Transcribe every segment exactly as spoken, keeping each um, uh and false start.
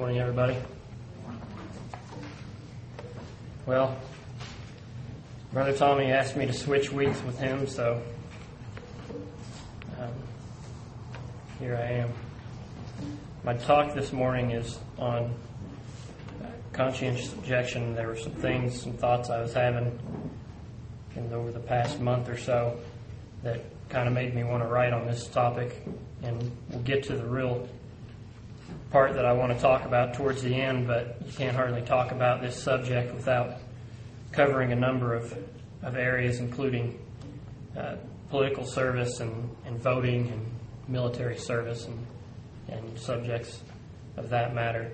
Morning, everybody. Well, Brother Tommy asked me to switch weeks with him, so um, here I am. My talk this morning is on conscientious objection. There were some things, some thoughts I was having in, over the past month or so that kind of made me want to write on this topic, and we'll get to the real part that I want to talk about towards the end, but you can't hardly talk about this subject without covering a number of, of areas, including uh, political service and, and voting and military service and, and subjects of that matter.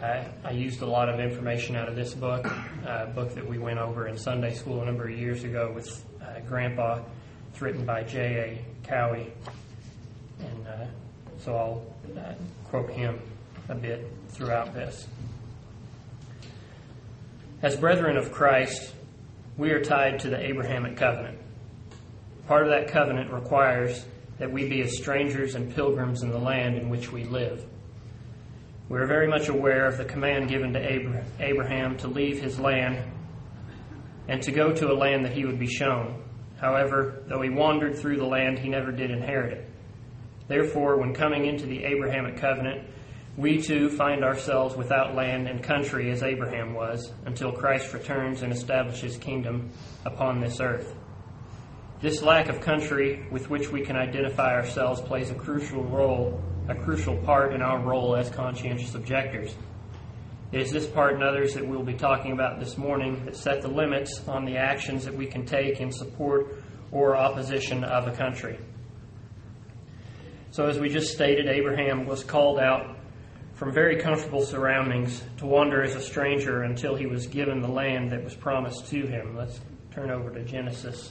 I, I used a lot of information out of this book, a book that we went over in Sunday school a number of years ago with uh, Grandpa. It's written by J A Cowie, and uh, so I'll uh, quote him a bit throughout this. As brethren of Christ, we are tied to the Abrahamic covenant. Part of that covenant requires that we be as strangers and pilgrims in the land in which we live. We are very much aware of the command given to Abraham to leave his land and to go to a land that he would be shown. However, though he wandered through the land, he never did inherit it. Therefore, when coming into the Abrahamic covenant, we too find ourselves without land and country as Abraham was, until Christ returns and establishes his kingdom upon this earth. This lack of country with which we can identify ourselves plays a crucial role, a crucial part in our role as conscientious objectors. It is this part and others that we'll be talking about this morning that set the limits on the actions that we can take in support or opposition of a country. So as we just stated, Abraham was called out from very comfortable surroundings to wander as a stranger until he was given the land that was promised to him. Let's turn over to Genesis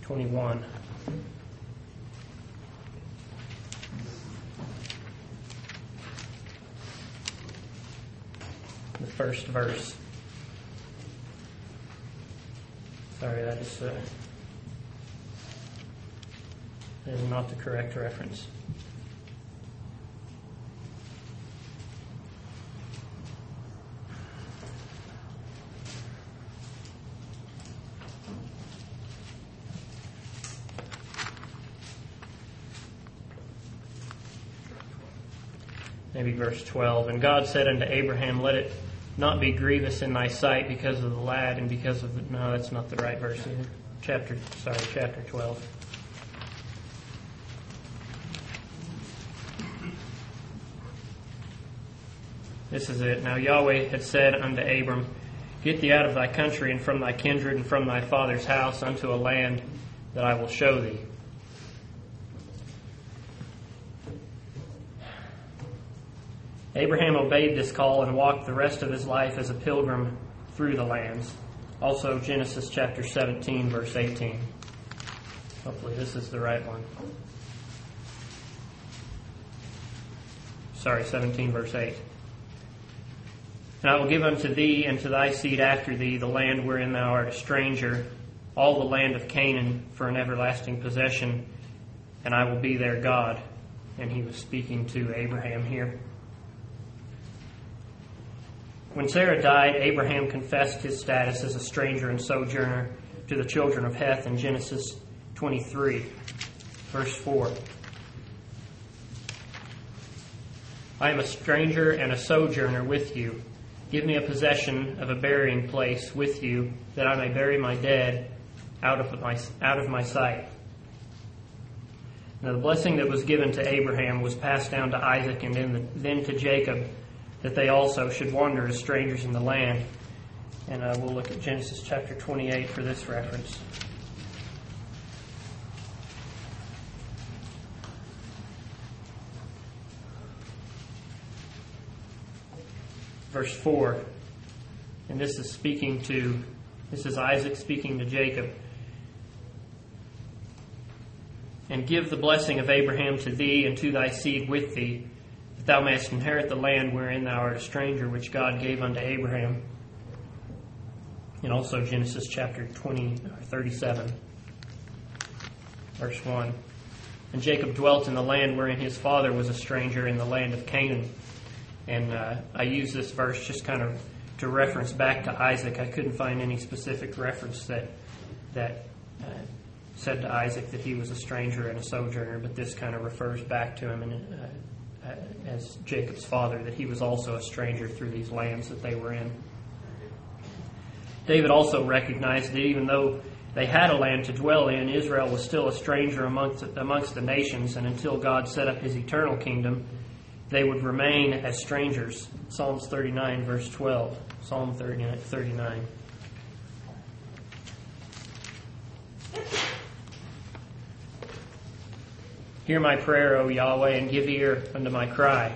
twenty-one. The first verse. Sorry, that is, uh, that is not the correct reference. Maybe verse twelve. And God said unto Abraham, Let it not be grievous in thy sight because of the lad and because of the... No, that's not the right verse either. Chapter, sorry, chapter twelve. This is it. Now Yahweh had said unto Abram, Get thee out of thy country and from thy kindred and from thy father's house unto a land that I will show thee. Abraham obeyed this call and walked the rest of his life as a pilgrim through the lands. Also Genesis chapter seventeen, verse eighteen. Hopefully this is the right one. Sorry, seventeen, verse eight. And I will give unto thee and to thy seed after thee the land wherein thou art a stranger, all the land of Canaan for an everlasting possession, and I will be their God. And he was speaking to Abraham here. When Sarah died, Abraham confessed his status as a stranger and sojourner to the children of Heth in Genesis twenty-three, verse four. I am a stranger and a sojourner with you. Give me a possession of a burying place with you, that I may bury my dead out of my, out of my sight. Now the blessing that was given to Abraham was passed down to Isaac and then, the, then to Jacob, that they also should wander as strangers in the land. And uh, we'll look at Genesis chapter twenty-eight for this reference. Verse four, and this is speaking to, this is Isaac speaking to Jacob. And give the blessing of Abraham to thee and to thy seed with thee, thou mayest inherit the land wherein thou art a stranger, which God gave unto Abraham. And also Genesis chapter twenty, thirty-seven, verse one. And Jacob dwelt in the land wherein his father was a stranger, in the land of Canaan. And uh, I use this verse just kind of to reference back to Isaac. I couldn't find any specific reference that that uh, said to Isaac that he was a stranger and a sojourner, but this kind of refers back to him and, uh, as Jacob's father, that he was also a stranger through these lands that they were in. David also recognized that even though they had a land to dwell in, Israel was still a stranger amongst, amongst the nations, and until God set up his eternal kingdom, they would remain as strangers. Psalms thirty-nine, verse twelve. Psalm thirty-nine. Hear my prayer, O Yahweh, and give ear unto my cry.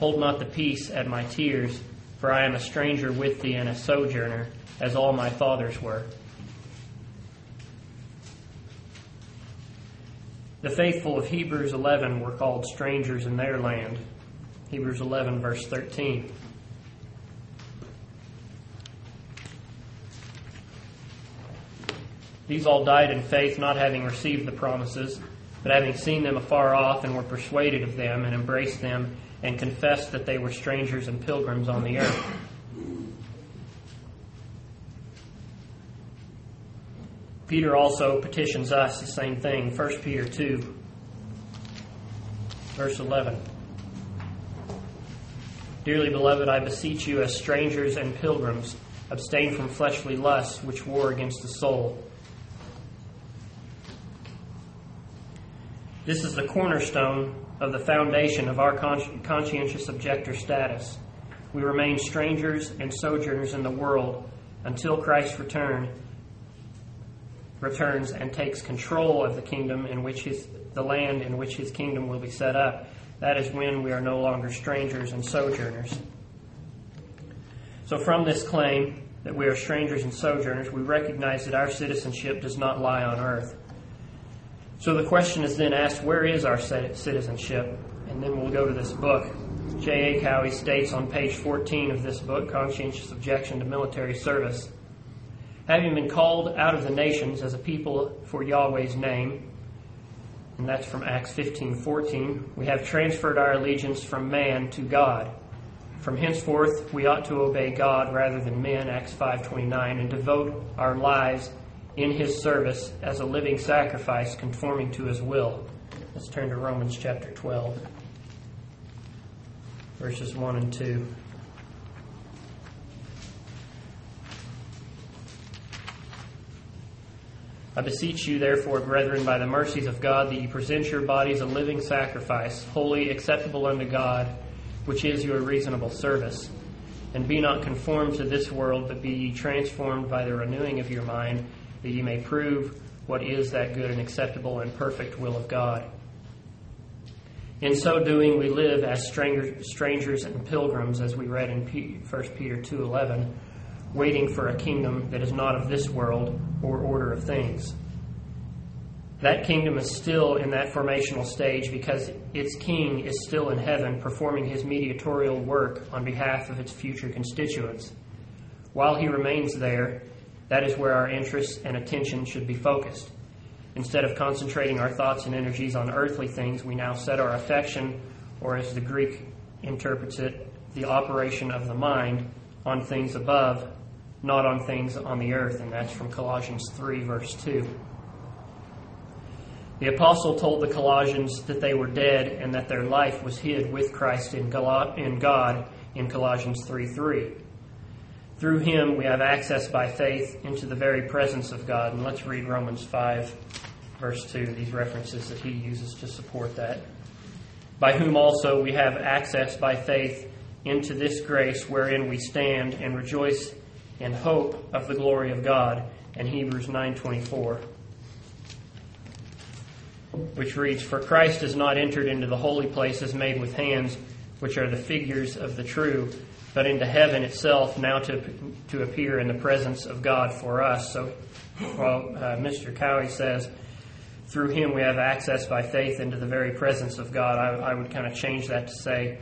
Hold not the peace at my tears, for I am a stranger with thee and a sojourner, as all my fathers were. The faithful of Hebrews eleven were called strangers in their land. Hebrews eleven, verse thirteen. These all died in faith, not having received the promises, but having seen them afar off, and were persuaded of them, and embraced them, and confessed that they were strangers and pilgrims on the earth. Peter also petitions us the same thing. First Peter two, verse eleven. Dearly beloved, I beseech you as strangers and pilgrims, abstain from fleshly lusts which war against the soul. This is the cornerstone of the foundation of our conscientious objector status. We remain strangers and sojourners in the world until Christ's return returns and takes control of the kingdom in which his, the land in which his kingdom will be set up. That is when we are no longer strangers and sojourners. So from this claim that we are strangers and sojourners, we recognize that our citizenship does not lie on earth. So the question is then asked, where is our citizenship? And then we'll go to this book. J A. Cowie states on page fourteen of this book, Conscientious Objection to Military Service, having been called out of the nations as a people for Yahweh's name, and that's from Acts fifteen fourteen, we have transferred our allegiance from man to God. From henceforth, we ought to obey God rather than men, Acts five twenty-nine, and devote our lives in his service as a living sacrifice conforming to his will. Let's turn to Romans chapter twelve, verses one and two. I beseech you, therefore, brethren, by the mercies of God, that you present your bodies a living sacrifice, holy, acceptable unto God, which is your reasonable service. And be not conformed to this world, but be ye transformed by the renewing of your mind, that ye may prove what is that good and acceptable and perfect will of God. In so doing, we live as strangers and pilgrims, as we read in First Peter two eleven, waiting for a kingdom that is not of this world or order of things. That kingdom is still in that formational stage because its king is still in heaven performing his mediatorial work on behalf of its future constituents. While he remains there, that is where our interests and attention should be focused. Instead of concentrating our thoughts and energies on earthly things, we now set our affection, or as the Greek interprets it, the operation of the mind, on things above, not on things on the earth, and that's from Colossians three, verse two. The apostle told the Colossians that they were dead and that their life was hid with Christ in God in Colossians three three. Through him we have access by faith into the very presence of God. And let's read Romans five, verse two, these references that he uses to support that. By whom also we have access by faith into this grace wherein we stand and rejoice and hope of the glory of God, in Hebrews nine twenty-four, which reads, For Christ has not entered into the holy places made with hands, which are the figures of the true, but into heaven itself, now to to appear in the presence of God for us. So, well, uh, Mister Cowie says, through him we have access by faith into the very presence of God. I, I would kind of change that to say,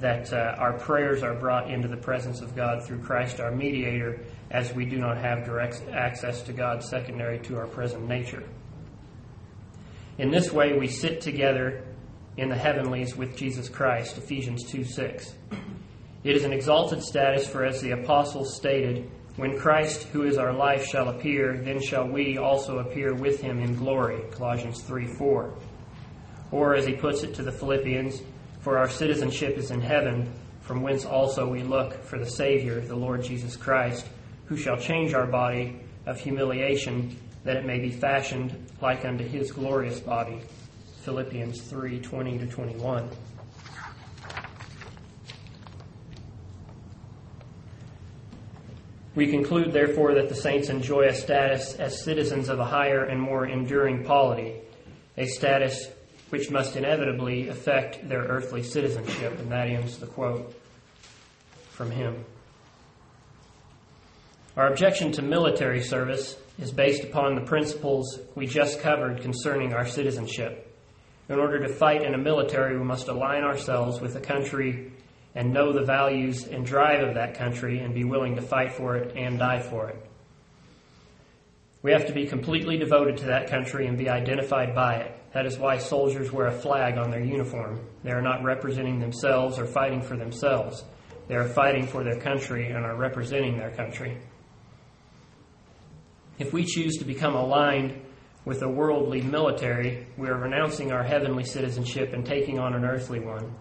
that uh, our prayers are brought into the presence of God through Christ, our mediator, as we do not have direct access to God secondary to our present nature. In this way, we sit together in the heavenlies with Jesus Christ, Ephesians two six. It is an exalted status, for as the apostles stated, when Christ, who is our life, shall appear, then shall we also appear with him in glory, Colossians three four. Or, as he puts it to the Philippians, for our citizenship is in heaven, from whence also we look for the Savior, the Lord Jesus Christ, who shall change our body of humiliation, that it may be fashioned like unto his glorious body, Philippians three twenty to twenty-one. We conclude, therefore, that the saints enjoy a status as citizens of a higher and more enduring polity, a status which must inevitably affect their earthly citizenship. And that ends the quote from him. Our objection to military service is based upon the principles we just covered concerning our citizenship. In order to fight in a military, we must align ourselves with the country and know the values and drive of that country and be willing to fight for it and die for it. We have to be completely devoted to that country and be identified by it. That is why soldiers wear a flag on their uniform. They are not representing themselves or fighting for themselves. They are fighting for their country and are representing their country. If we choose to become aligned with a worldly military, we are renouncing our heavenly citizenship and taking on an earthly one.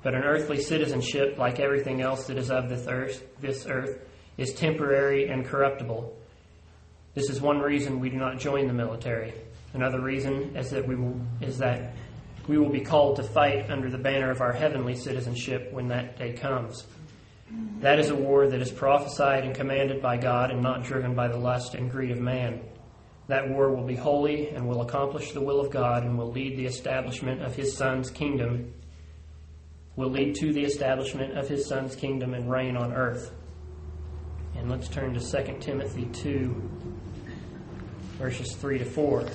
But an earthly citizenship, like everything else that is of this earth, this earth, is temporary and corruptible. This is one reason we do not join the military. Another reason is that we will, is that we will be called to fight under the banner of our heavenly citizenship when that day comes. That is a war that is prophesied and commanded by God and not driven by the lust and greed of man. That war will be holy and will accomplish the will of God and will lead the establishment of his Son's kingdom. will lead to the establishment of his Son's kingdom and reign on earth. And let's turn to Second Timothy two, verses three to four.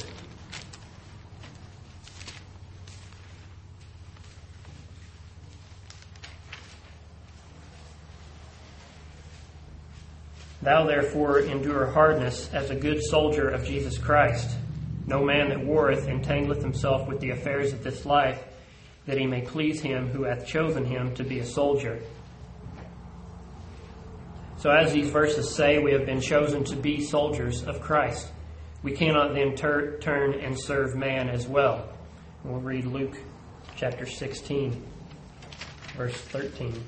Thou therefore endure hardness as a good soldier of Jesus Christ. No man that warreth entangleth himself with the affairs of this life, that he may please him who hath chosen him to be a soldier. So as these verses say, we have been chosen to be soldiers of Christ. We cannot then ter- turn and serve man as well. We'll read Luke chapter sixteen, verse thirteen,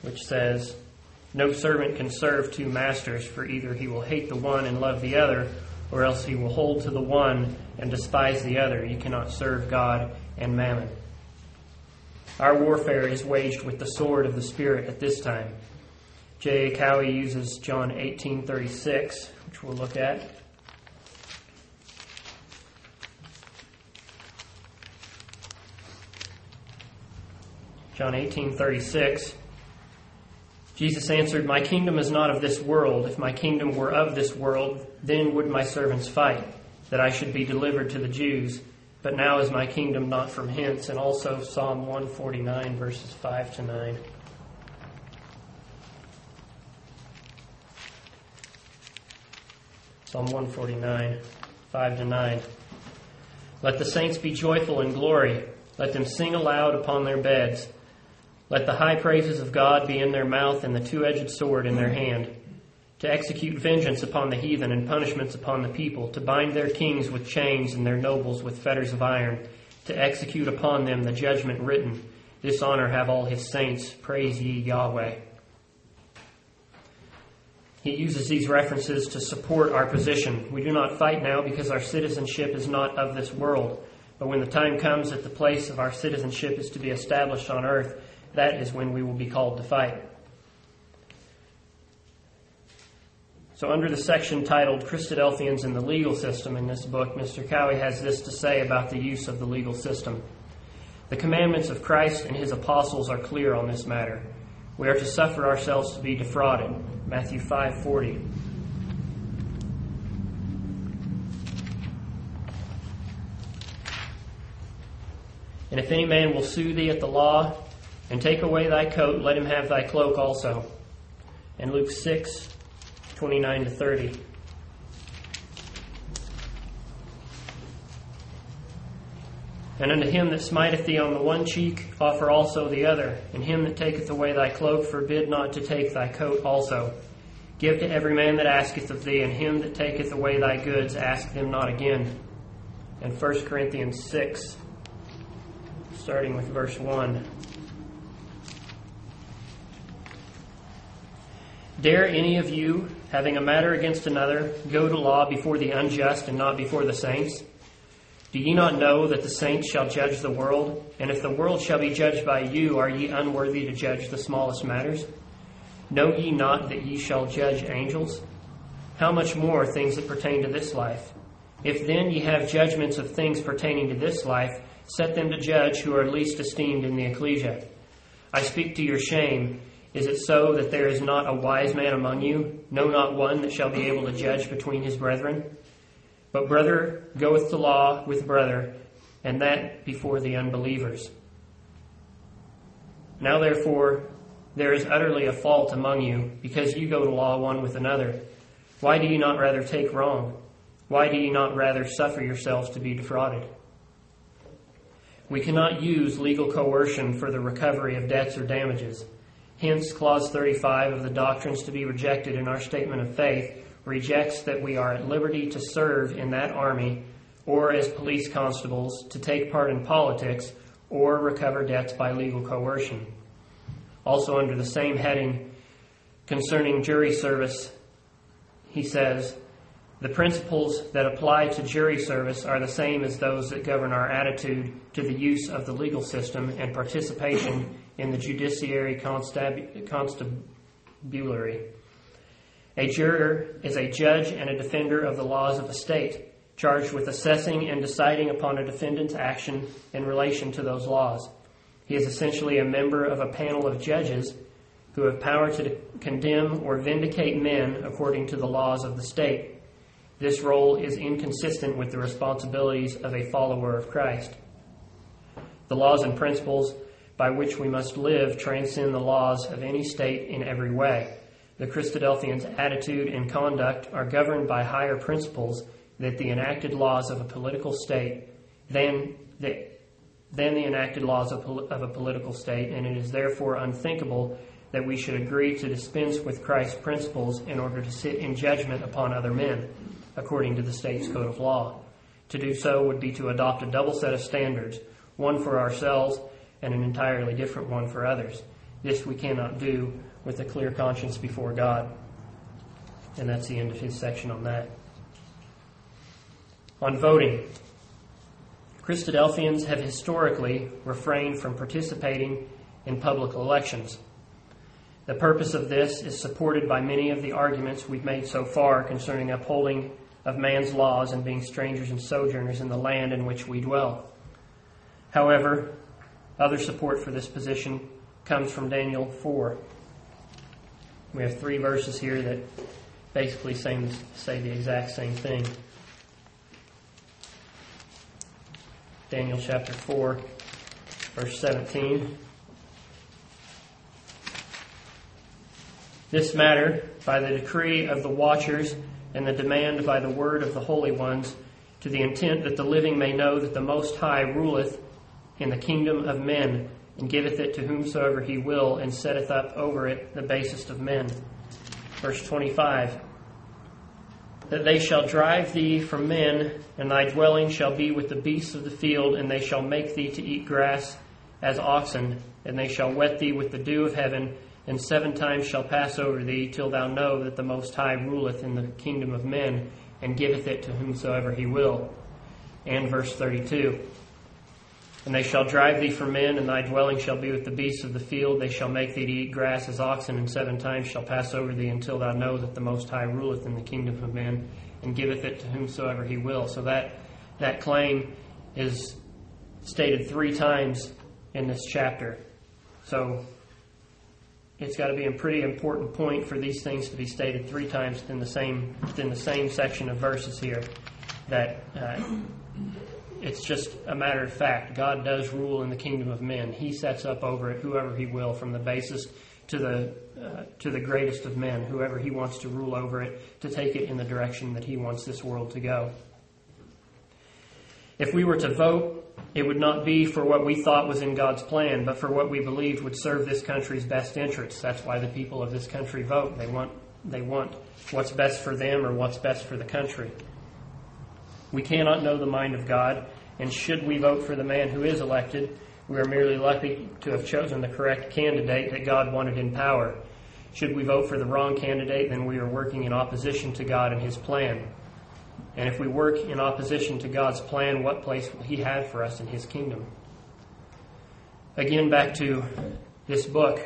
which says, no servant can serve two masters, for either he will hate the one and love the other, or else he will hold to the one and despise the other. You cannot serve God and mammon. Our warfare is waged with the sword of the Spirit at this time. J A. Cowie uses John eighteen thirty-six, which we'll look at. John eighteen thirty-six. Jesus answered, my kingdom is not of this world. If my kingdom were of this world, then would my servants fight, that I should be delivered to the Jews. But now is my kingdom not from hence. And also Psalm one forty-nine, verses five to nine. Psalm one forty-nine, five to nine. Let the saints be joyful in glory. Let them sing aloud upon their beds. Let the high praises of God be in their mouth and the two-edged sword in their hand, to execute vengeance upon the heathen and punishments upon the people, to bind their kings with chains and their nobles with fetters of iron, to execute upon them the judgment written. This honor have all his saints. Praise ye Yahweh. He uses these references to support our position. We do not fight now because our citizenship is not of this world. But when the time comes that the place of our citizenship is to be established on earth, that is when we will be called to fight. So under the section titled Christadelphians and the Legal System in this book, Mister Cowie has this to say about the use of the legal system. The commandments of Christ and his apostles are clear on this matter. We are to suffer ourselves to be defrauded, Matthew five forty. And if any man will sue thee at the law, and take away thy coat, let him have thy cloak also. And Luke six, twenty-nine to thirty. And unto him that smiteth thee on the one cheek, offer also the other. And him that taketh away thy cloak, forbid not to take thy coat also. Give to every man that asketh of thee, and him that taketh away thy goods, ask them not again. And First Corinthians six, starting with verse one. Dare any of you, having a matter against another, go to law before the unjust and not before the saints? Do ye not know that the saints shall judge the world? And if the world shall be judged by you, are ye unworthy to judge the smallest matters? Know ye not that ye shall judge angels? How much more things that pertain to this life? If then ye have judgments of things pertaining to this life, set them to judge who are least esteemed in the ecclesia. I speak to your shame. Is it so that there is not a wise man among you, no, not one that shall be able to judge between his brethren? But brother goeth to law with brother, and that before the unbelievers. Now therefore there is utterly a fault among you, because you go to law one with another. Why do you not rather take wrong? Why do you not rather suffer yourselves to be defrauded? We cannot use legal coercion for the recovery of debts or damages. Hence, Clause thirty-five of the doctrines to be rejected in our statement of faith rejects that we are at liberty to serve in that army or as police constables, to take part in politics, or recover debts by legal coercion. Also under the same heading, concerning jury service, he says, the principles that apply to jury service are the same as those that govern our attitude to the use of the legal system and participation in the judiciary constab- constabulary. A juror is a judge and a defender of the laws of a state, charged with assessing and deciding upon a defendant's action in relation to those laws. He is essentially a member of a panel of judges who have power to condemn or vindicate men according to the laws of the state. This role is inconsistent with the responsibilities of a follower of Christ. The laws and principles by which we must live transcend the laws of any state in every way. The Christadelphians' attitude and conduct are governed by higher principles that the enacted laws of a political state than the, than the enacted laws of, of a political state, and it is therefore unthinkable that we should agree to dispense with Christ's principles in order to sit in judgment upon other men, according to the state's code of law. To do so would be to adopt a double set of standards, one for ourselves and an entirely different one for others. This we cannot do with a clear conscience before God. And that's the end of his section on that. On voting, Christadelphians have historically refrained from participating in public elections. The purpose of this is supported by many of the arguments we've made so far concerning upholding of man's laws and being strangers and sojourners in the land in which we dwell. However, other support for this position comes from Daniel four. We have three verses here that basically say the exact same thing. Daniel chapter four, verse seventeen. This matter, by the decree of the watchers and the demand by the word of the holy ones, to the intent that the living may know that the Most High ruleth in the kingdom of men, and giveth it to whomsoever he will, and setteth up over it the basest of men. Verse twenty-five, that they shall drive thee from men, and thy dwelling shall be with the beasts of the field, and they shall make thee to eat grass as oxen, and they shall wet thee with the dew of heaven, and seven times shall pass over thee, till thou know that the Most High ruleth in the kingdom of men, and giveth it to whomsoever he will. And verse thirty-two, and they shall drive thee from men, and thy dwelling shall be with the beasts of the field. They shall make thee to eat grass as oxen, and seven times shall pass over thee, until thou know that the Most High ruleth in the kingdom of men, and giveth it to whomsoever he will. So that that claim is stated three times in this chapter. So it's got to be a pretty important point for these things to be stated three times in the same in the same section of verses here. That. Uh, It's just a matter of fact. God does rule in the kingdom of men. He sets up over it whoever he will, from the basest to the uh, to the greatest of men, whoever he wants to rule over it, to take it in the direction that he wants this world to go. If we were to vote It would not be for what we thought was in God's plan, but for what we believed would serve this country's best interests. That's why the people of this country vote. They want they want what's best for them or what's best for the country. We cannot know the mind of God, and should we vote for the man who is elected, we are merely lucky to have chosen the correct candidate that God wanted in power. Should we vote for the wrong candidate, then we are working in opposition to God and His plan. And if we work in opposition to God's plan, what place will He have for us in His kingdom? Again, back to this book.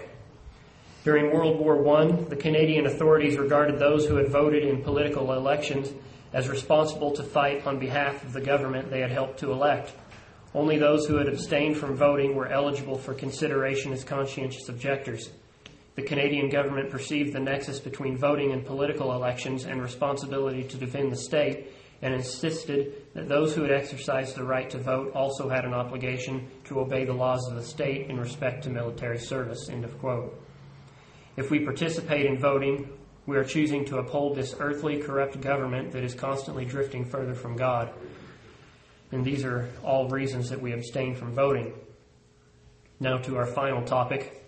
During World War One, the Canadian authorities regarded those who had voted in political elections as responsible to fight on behalf of the government they had helped to elect. Only those who had abstained from voting were eligible for consideration as conscientious objectors. The Canadian government perceived the nexus between voting in political elections and responsibility to defend the state, and insisted that those who had exercised the right to vote also had an obligation to obey the laws of the state in respect to military service. End of quote. If we participate in voting, we are choosing to uphold this earthly, corrupt government that is constantly drifting further from God. And these are all reasons that we abstain from voting. Now to our final topic.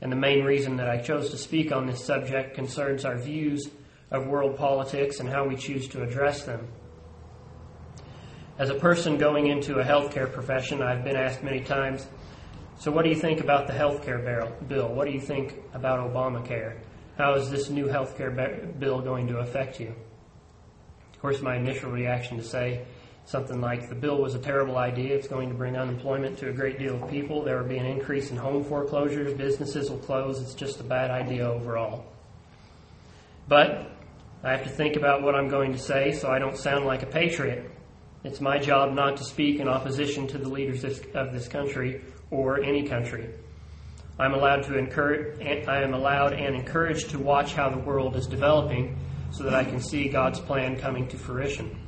And the main reason that I chose to speak on this subject concerns our views of world politics and how we choose to address them. As a person going into a healthcare profession, I've been asked many times, so what do you think about the healthcare bill? What do you think about Obamacare? How is this new healthcare bill going to affect you? Of course, my initial reaction to say something like, the bill was a terrible idea. It's going to bring unemployment to a great deal of people. There will be an increase in home foreclosures. Businesses will close. It's just a bad idea overall. But I have to think about what I'm going to say so I don't sound like a patriot. It's my job not to speak in opposition to the leaders of this country or any country. I'm allowed to encourage, I am allowed and encouraged to watch how the world is developing so that I can see God's plan coming to fruition.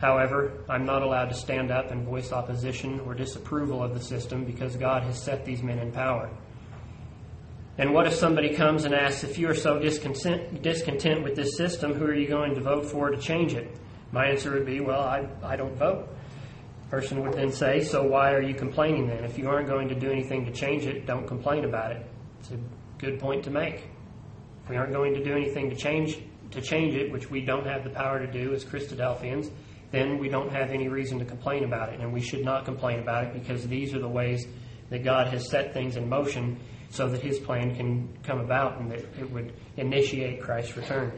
However, I'm not allowed to stand up and voice opposition or disapproval of the system because God has set these men in power. And what if somebody comes and asks, if you are so discontent, discontent with this system, who are you going to vote for to change it? My answer would be, well, I, I don't vote. The person would then say, so why are you complaining then? If you aren't going to do anything to change it, don't complain about it. It's a good point to make. If we aren't going to do anything to change, to change it, which we don't have the power to do as Christadelphians, then we don't have any reason to complain about it, and we should not complain about it because these are the ways that God has set things in motion so that His plan can come about and that it would initiate Christ's return.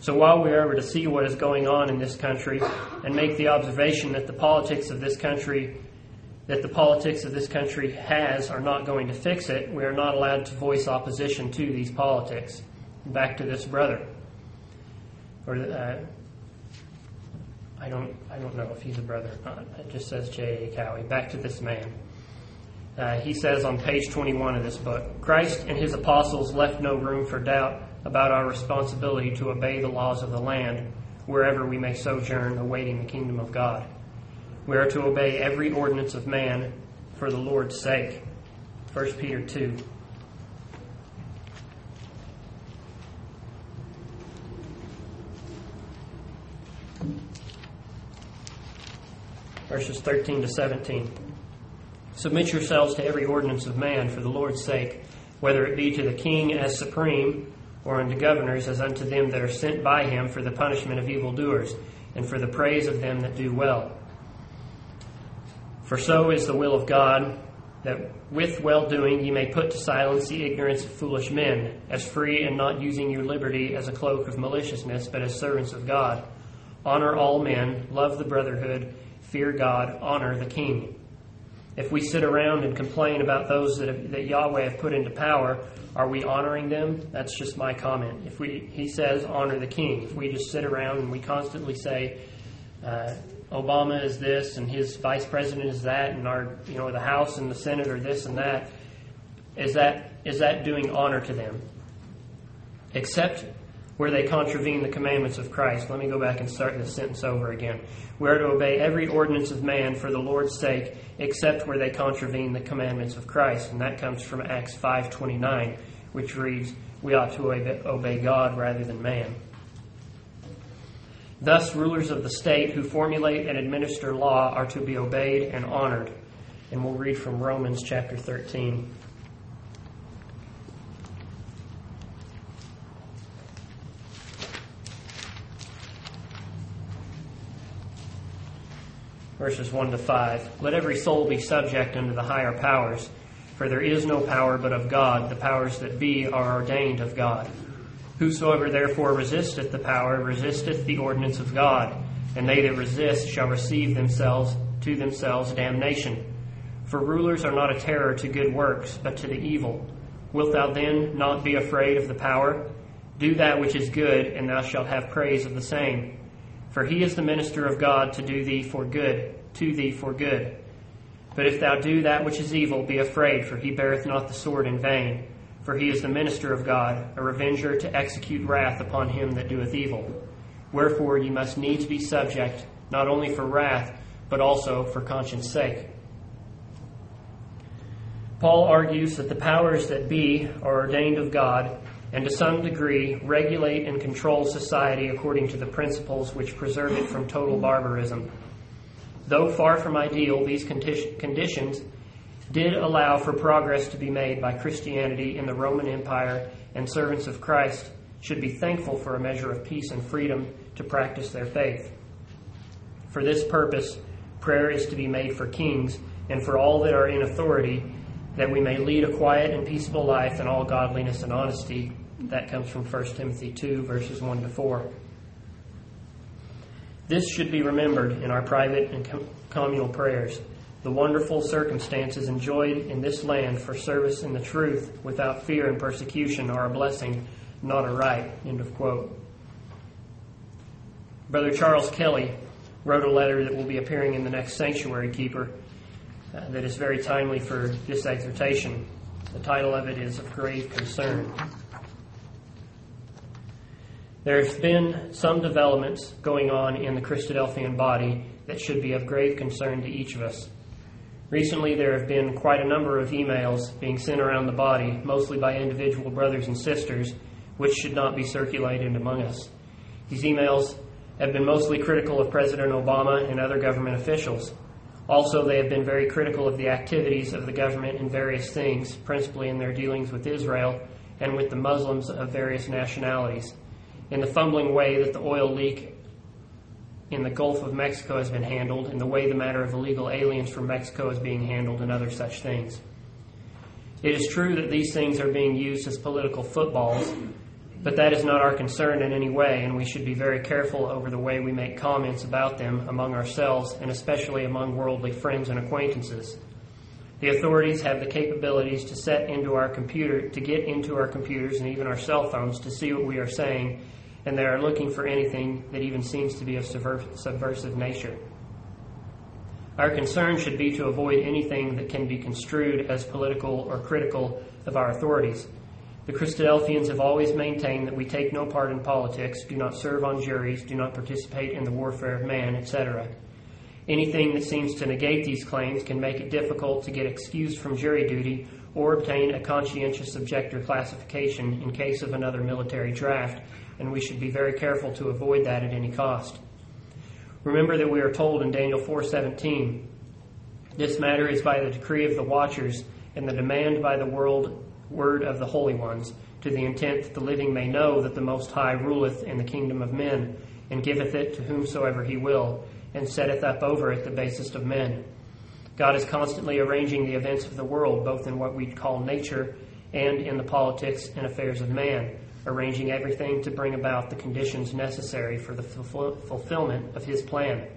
So while we are able to see what is going on in this country and make the observation that the politics of this country that the politics of this country has are not going to fix it, we are not allowed to voice opposition to these politics. Back to this brother. Or uh, I don't I don't know if he's a brother or not. It just says J A Cowie. Back to this man. Uh, he says on page twenty-one of this book, Christ and His apostles left no room for doubt about our responsibility to obey the laws of the land wherever we may sojourn awaiting the kingdom of God. We are to obey every ordinance of man for the Lord's sake. First Peter two. Verses thirteen to seventeen. Submit yourselves to every ordinance of man for the Lord's sake, whether it be to the king as supreme, or unto governors as unto them that are sent by him for the punishment of evildoers, and for the praise of them that do well. For so is the will of God, that with well-doing ye may put to silence the ignorance of foolish men, as free and not using your liberty as a cloak of maliciousness, but as servants of God. Honor all men, love the brotherhood, fear God, honor the king. If we sit around and complain about those that, have, that Yahweh have put into power, are we honoring them? That's just my comment. If we, he says, honor the king. If we just sit around and we constantly say, uh, Obama is this and his vice president is that, and our, you know, the House and the Senate are this and that, is that is that doing honor to them? Except where they contravene the commandments of Christ. Let me go back and start this sentence over again. We are to obey every ordinance of man for the Lord's sake, except where they contravene the commandments of Christ. And that comes from Acts five twenty-nine, which reads, we ought to obey God rather than man. Thus, rulers of the state who formulate and administer law are to be obeyed and honored. And we'll read from Romans chapter thirteen. Verses one to five. Let every soul be subject unto the higher powers, for there is no power but of God. The powers that be are ordained of God. Whosoever therefore resisteth the power resisteth the ordinance of God, and they that resist shall receive themselves to themselves damnation. For rulers are not a terror to good works, but to the evil. Wilt thou then not be afraid of the power? Do that which is good, and thou shalt have praise of the same. For he is the minister of God to do thee for good, to thee for good. But if thou do that which is evil, be afraid, for he beareth not the sword in vain. For he is the minister of God, a revenger to execute wrath upon him that doeth evil. Wherefore ye must needs be subject, not only for wrath, but also for conscience sake. Paul argues that the powers that be are ordained of God, and to some degree regulate and control society according to the principles which preserve it from total barbarism. Though far from ideal, these conditions did allow for progress to be made by Christianity in the Roman Empire, and servants of Christ should be thankful for a measure of peace and freedom to practice their faith. For this purpose, prayer is to be made for kings and for all that are in authority, that we may lead a quiet and peaceable life in all godliness and honesty. That comes from First Timothy two, verses one to four. This should be remembered in our private and communal prayers. The wonderful circumstances enjoyed in this land for service in the truth without fear and persecution are a blessing, not a right. End of quote. Brother Charles Kelly wrote a letter that will be appearing in the next Sanctuary Keeper uh, that is very timely for this exhortation. The title of it is Of Grave Concern. There have been some developments going on in the Christadelphian body that should be of grave concern to each of us. Recently, there have been quite a number of emails being sent around the body, mostly by individual brothers and sisters, which should not be circulated among us. These emails have been mostly critical of President Obama and other government officials. Also, they have been very critical of the activities of the government in various things, principally in their dealings with Israel and with the Muslims of various nationalities, in the fumbling way that the oil leak in the Gulf of Mexico has been handled, and the way the matter of illegal aliens from Mexico is being handled, and other such things. It is true that these things are being used as political footballs, but that is not our concern in any way, and we should be very careful over the way we make comments about them among ourselves, and especially among worldly friends and acquaintances. The authorities have the capabilities to set into our computer, to get into our computers and even our cell phones to see what we are saying, and they are looking for anything that even seems to be of subversive nature. Our concern should be to avoid anything that can be construed as political or critical of our authorities. The Christadelphians have always maintained that we take no part in politics, do not serve on juries, do not participate in the warfare of man, et cetera. Anything that seems to negate these claims can make it difficult to get excused from jury duty or obtain a conscientious objector classification in case of another military draft, and we should be very careful to avoid that at any cost. Remember that we are told in Daniel four seventeen, this matter is by the decree of the watchers and the demand by the world word of the holy ones, to the intent that the living may know that the Most High ruleth in the kingdom of men, and giveth it to whomsoever he will, and setteth up over it the basest of men. God is constantly arranging the events of the world, both in what we call nature and in the politics and affairs of man, arranging everything to bring about the conditions necessary for the fulfill- fulfillment of his plan.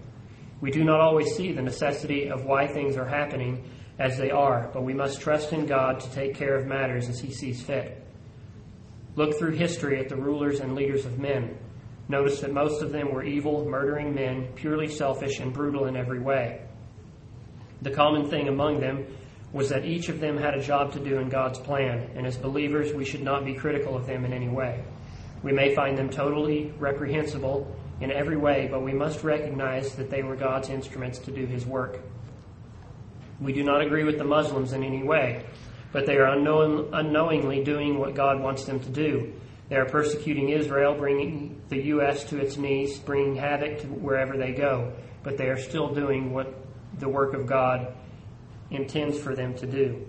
We do not always see the necessity of why things are happening as they are, but we must trust in God to take care of matters as he sees fit. Look through history at the rulers and leaders of men. Notice that most of them were evil, murdering men, purely selfish and brutal in every way. The common thing among them was that each of them had a job to do in God's plan, and as believers, we should not be critical of them in any way. We may find them totally reprehensible in every way, but we must recognize that they were God's instruments to do his work. We do not agree with the Muslims in any way, but they are unknowingly doing what God wants them to do. They are persecuting Israel, bringing the U S to its knees, bringing havoc to wherever they go. But they are still doing what the work of God intends for them to do.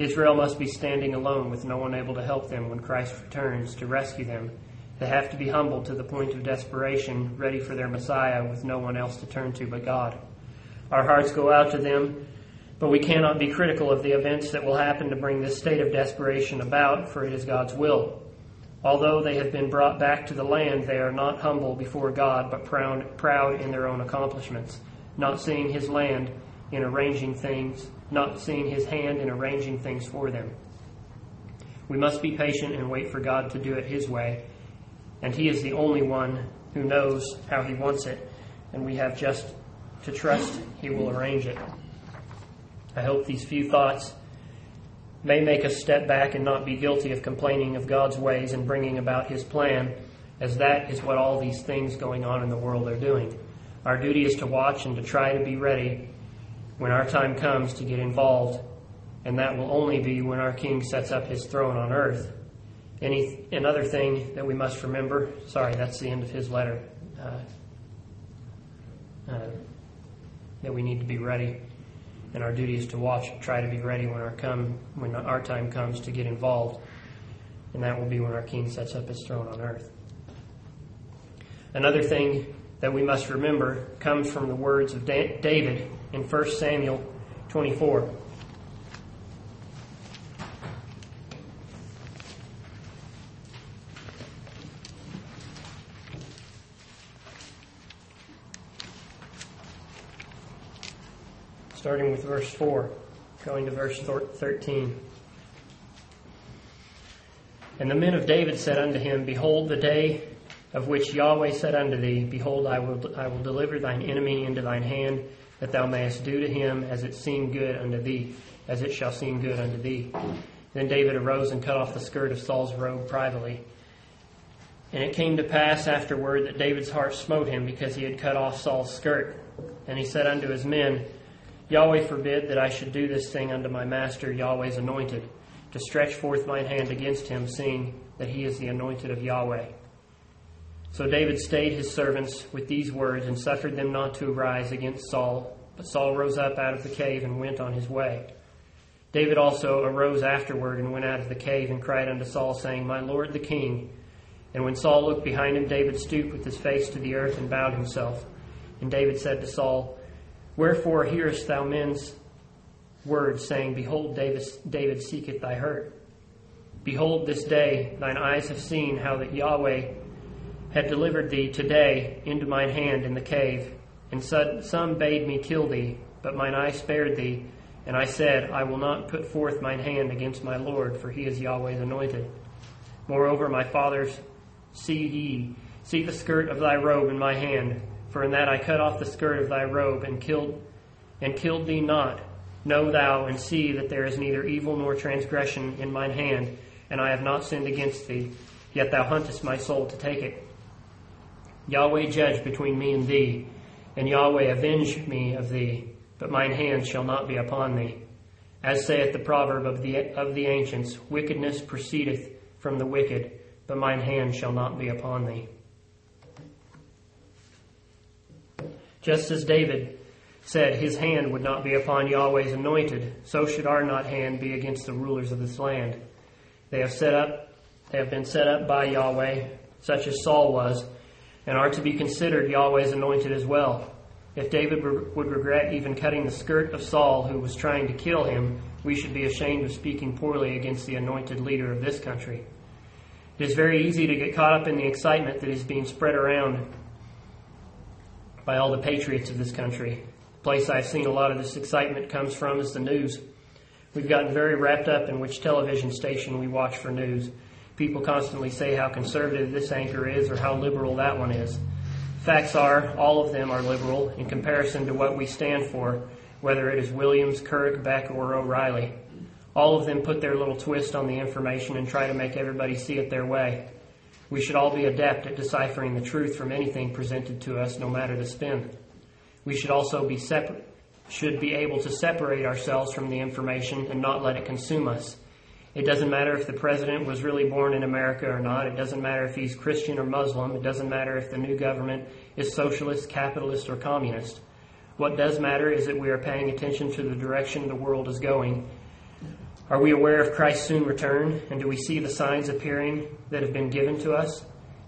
Israel must be standing alone with no one able to help them when Christ returns to rescue them. They have to be humbled to the point of desperation, ready for their Messiah with no one else to turn to but God. Our hearts go out to them, but we cannot be critical of the events that will happen to bring this state of desperation about, for it is God's will. Although they have been brought back to the land, they are not humble before God, but proud, proud in their own accomplishments, not seeing his land in arranging things, not seeing his hand in arranging things for them. We must be patient and wait for God to do it his way, and he is the only one who knows how he wants it, and we have just to trust he will arrange it. I hope these few thoughts may make us step back and not be guilty of complaining of God's ways and bringing about his plan, as that is what all these things going on in the world are doing. Our duty is to watch and to try to be ready when our time comes to get involved, and that will only be when our King sets up his throne on earth. Any Another thing that we must remember, sorry, that's the end of his letter, uh, uh, that we need to be ready. And our duty is to watch and try to be ready when our come when our time comes to get involved. And that will be when our King sets up his throne on earth. Another thing that we must remember comes from the words of David in First Samuel twenty-four. Starting with verse four, going to verse thirteen. And the men of David said unto him, Behold, the day of which Yahweh said unto thee, Behold, I will I will deliver thine enemy into thine hand, that thou mayest do to him as it seem good unto thee, as it shall seem good unto thee. Then David arose and cut off the skirt of Saul's robe privately. And it came to pass afterward that David's heart smote him, because he had cut off Saul's skirt. And he said unto his men, Yahweh forbid that I should do this thing unto my master Yahweh's anointed, to stretch forth mine hand against him, seeing that he is the anointed of Yahweh. So David stayed his servants with these words, and suffered them not to arise against Saul. But Saul rose up out of the cave and went on his way. David also arose afterward and went out of the cave and cried unto Saul, saying, My lord the king. And when Saul looked behind him, David stooped with his face to the earth and bowed himself. And David said to Saul, Wherefore hearest thou men's words, saying, Behold, David seeketh thy hurt. Behold, this day thine eyes have seen how that Yahweh had delivered thee today into mine hand in the cave. And some bade me kill thee, but mine eye spared thee. And I said, I will not put forth mine hand against my Lord, for he is Yahweh's anointed. Moreover, my fathers, see ye, see the skirt of thy robe in my hand. For in that I cut off the skirt of thy robe and killed and killed thee not. Know thou and see that there is neither evil nor transgression in mine hand, and I have not sinned against thee, yet thou huntest my soul to take it. Yahweh judge between me and thee, and Yahweh avenge me of thee, but mine hand shall not be upon thee. As saith the proverb of the of the ancients, wickedness proceedeth from the wicked, but mine hand shall not be upon thee. Just as David said his hand would not be upon Yahweh's anointed, so should our not hand be against the rulers of this land. They have set up, they have been set up by Yahweh, such as Saul was, and are to be considered Yahweh's anointed as well. If David re- would regret even cutting the skirt of Saul, who was trying to kill him, we should be ashamed of speaking poorly against the anointed leader of this country. It is very easy to get caught up in the excitement that is being spread around by all the patriots of this country. The place I've seen a lot of this excitement comes from is the news. We've gotten very wrapped up in which television station we watch for news. People constantly say how conservative this anchor is or how liberal that one is. Facts are, all of them are liberal in comparison to what we stand for, whether it is Williams, Kirk, Beck, or O'Reilly. All of them put their little twist on the information and try to make everybody see it their way. We should all be adept at deciphering the truth from anything presented to us, no matter the spin. We should also be separate, should be able to separate ourselves from the information and not let it consume us. It doesn't matter if the president was really born in America or not. It doesn't matter if he's Christian or Muslim. It doesn't matter if the new government is socialist, capitalist, or communist. What does matter is that we are paying attention to the direction the world is going. Are we aware of Christ's soon return, and do we see the signs appearing that have been given to us?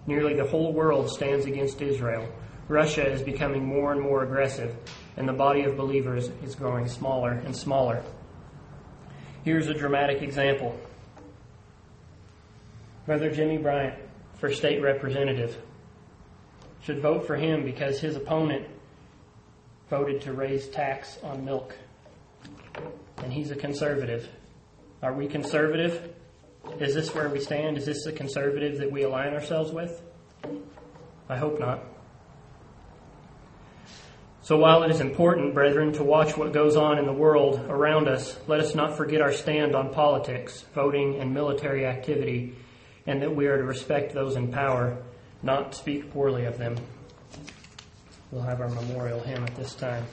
Nearly the whole world stands against Israel. Russia is becoming more and more aggressive, and the body of believers is growing smaller and smaller. Here's a dramatic example. Brother Jimmy Bryant, for state representative, should vote for him because his opponent voted to raise tax on milk. And he's a conservative. Are we conservative? Is this where we stand? Is this the conservative that we align ourselves with? I hope not. So while it is important, brethren, to watch what goes on in the world around us, let us not forget our stand on politics, voting, and military activity, and that we are to respect those in power, not speak poorly of them. We'll have our memorial hymn at this time.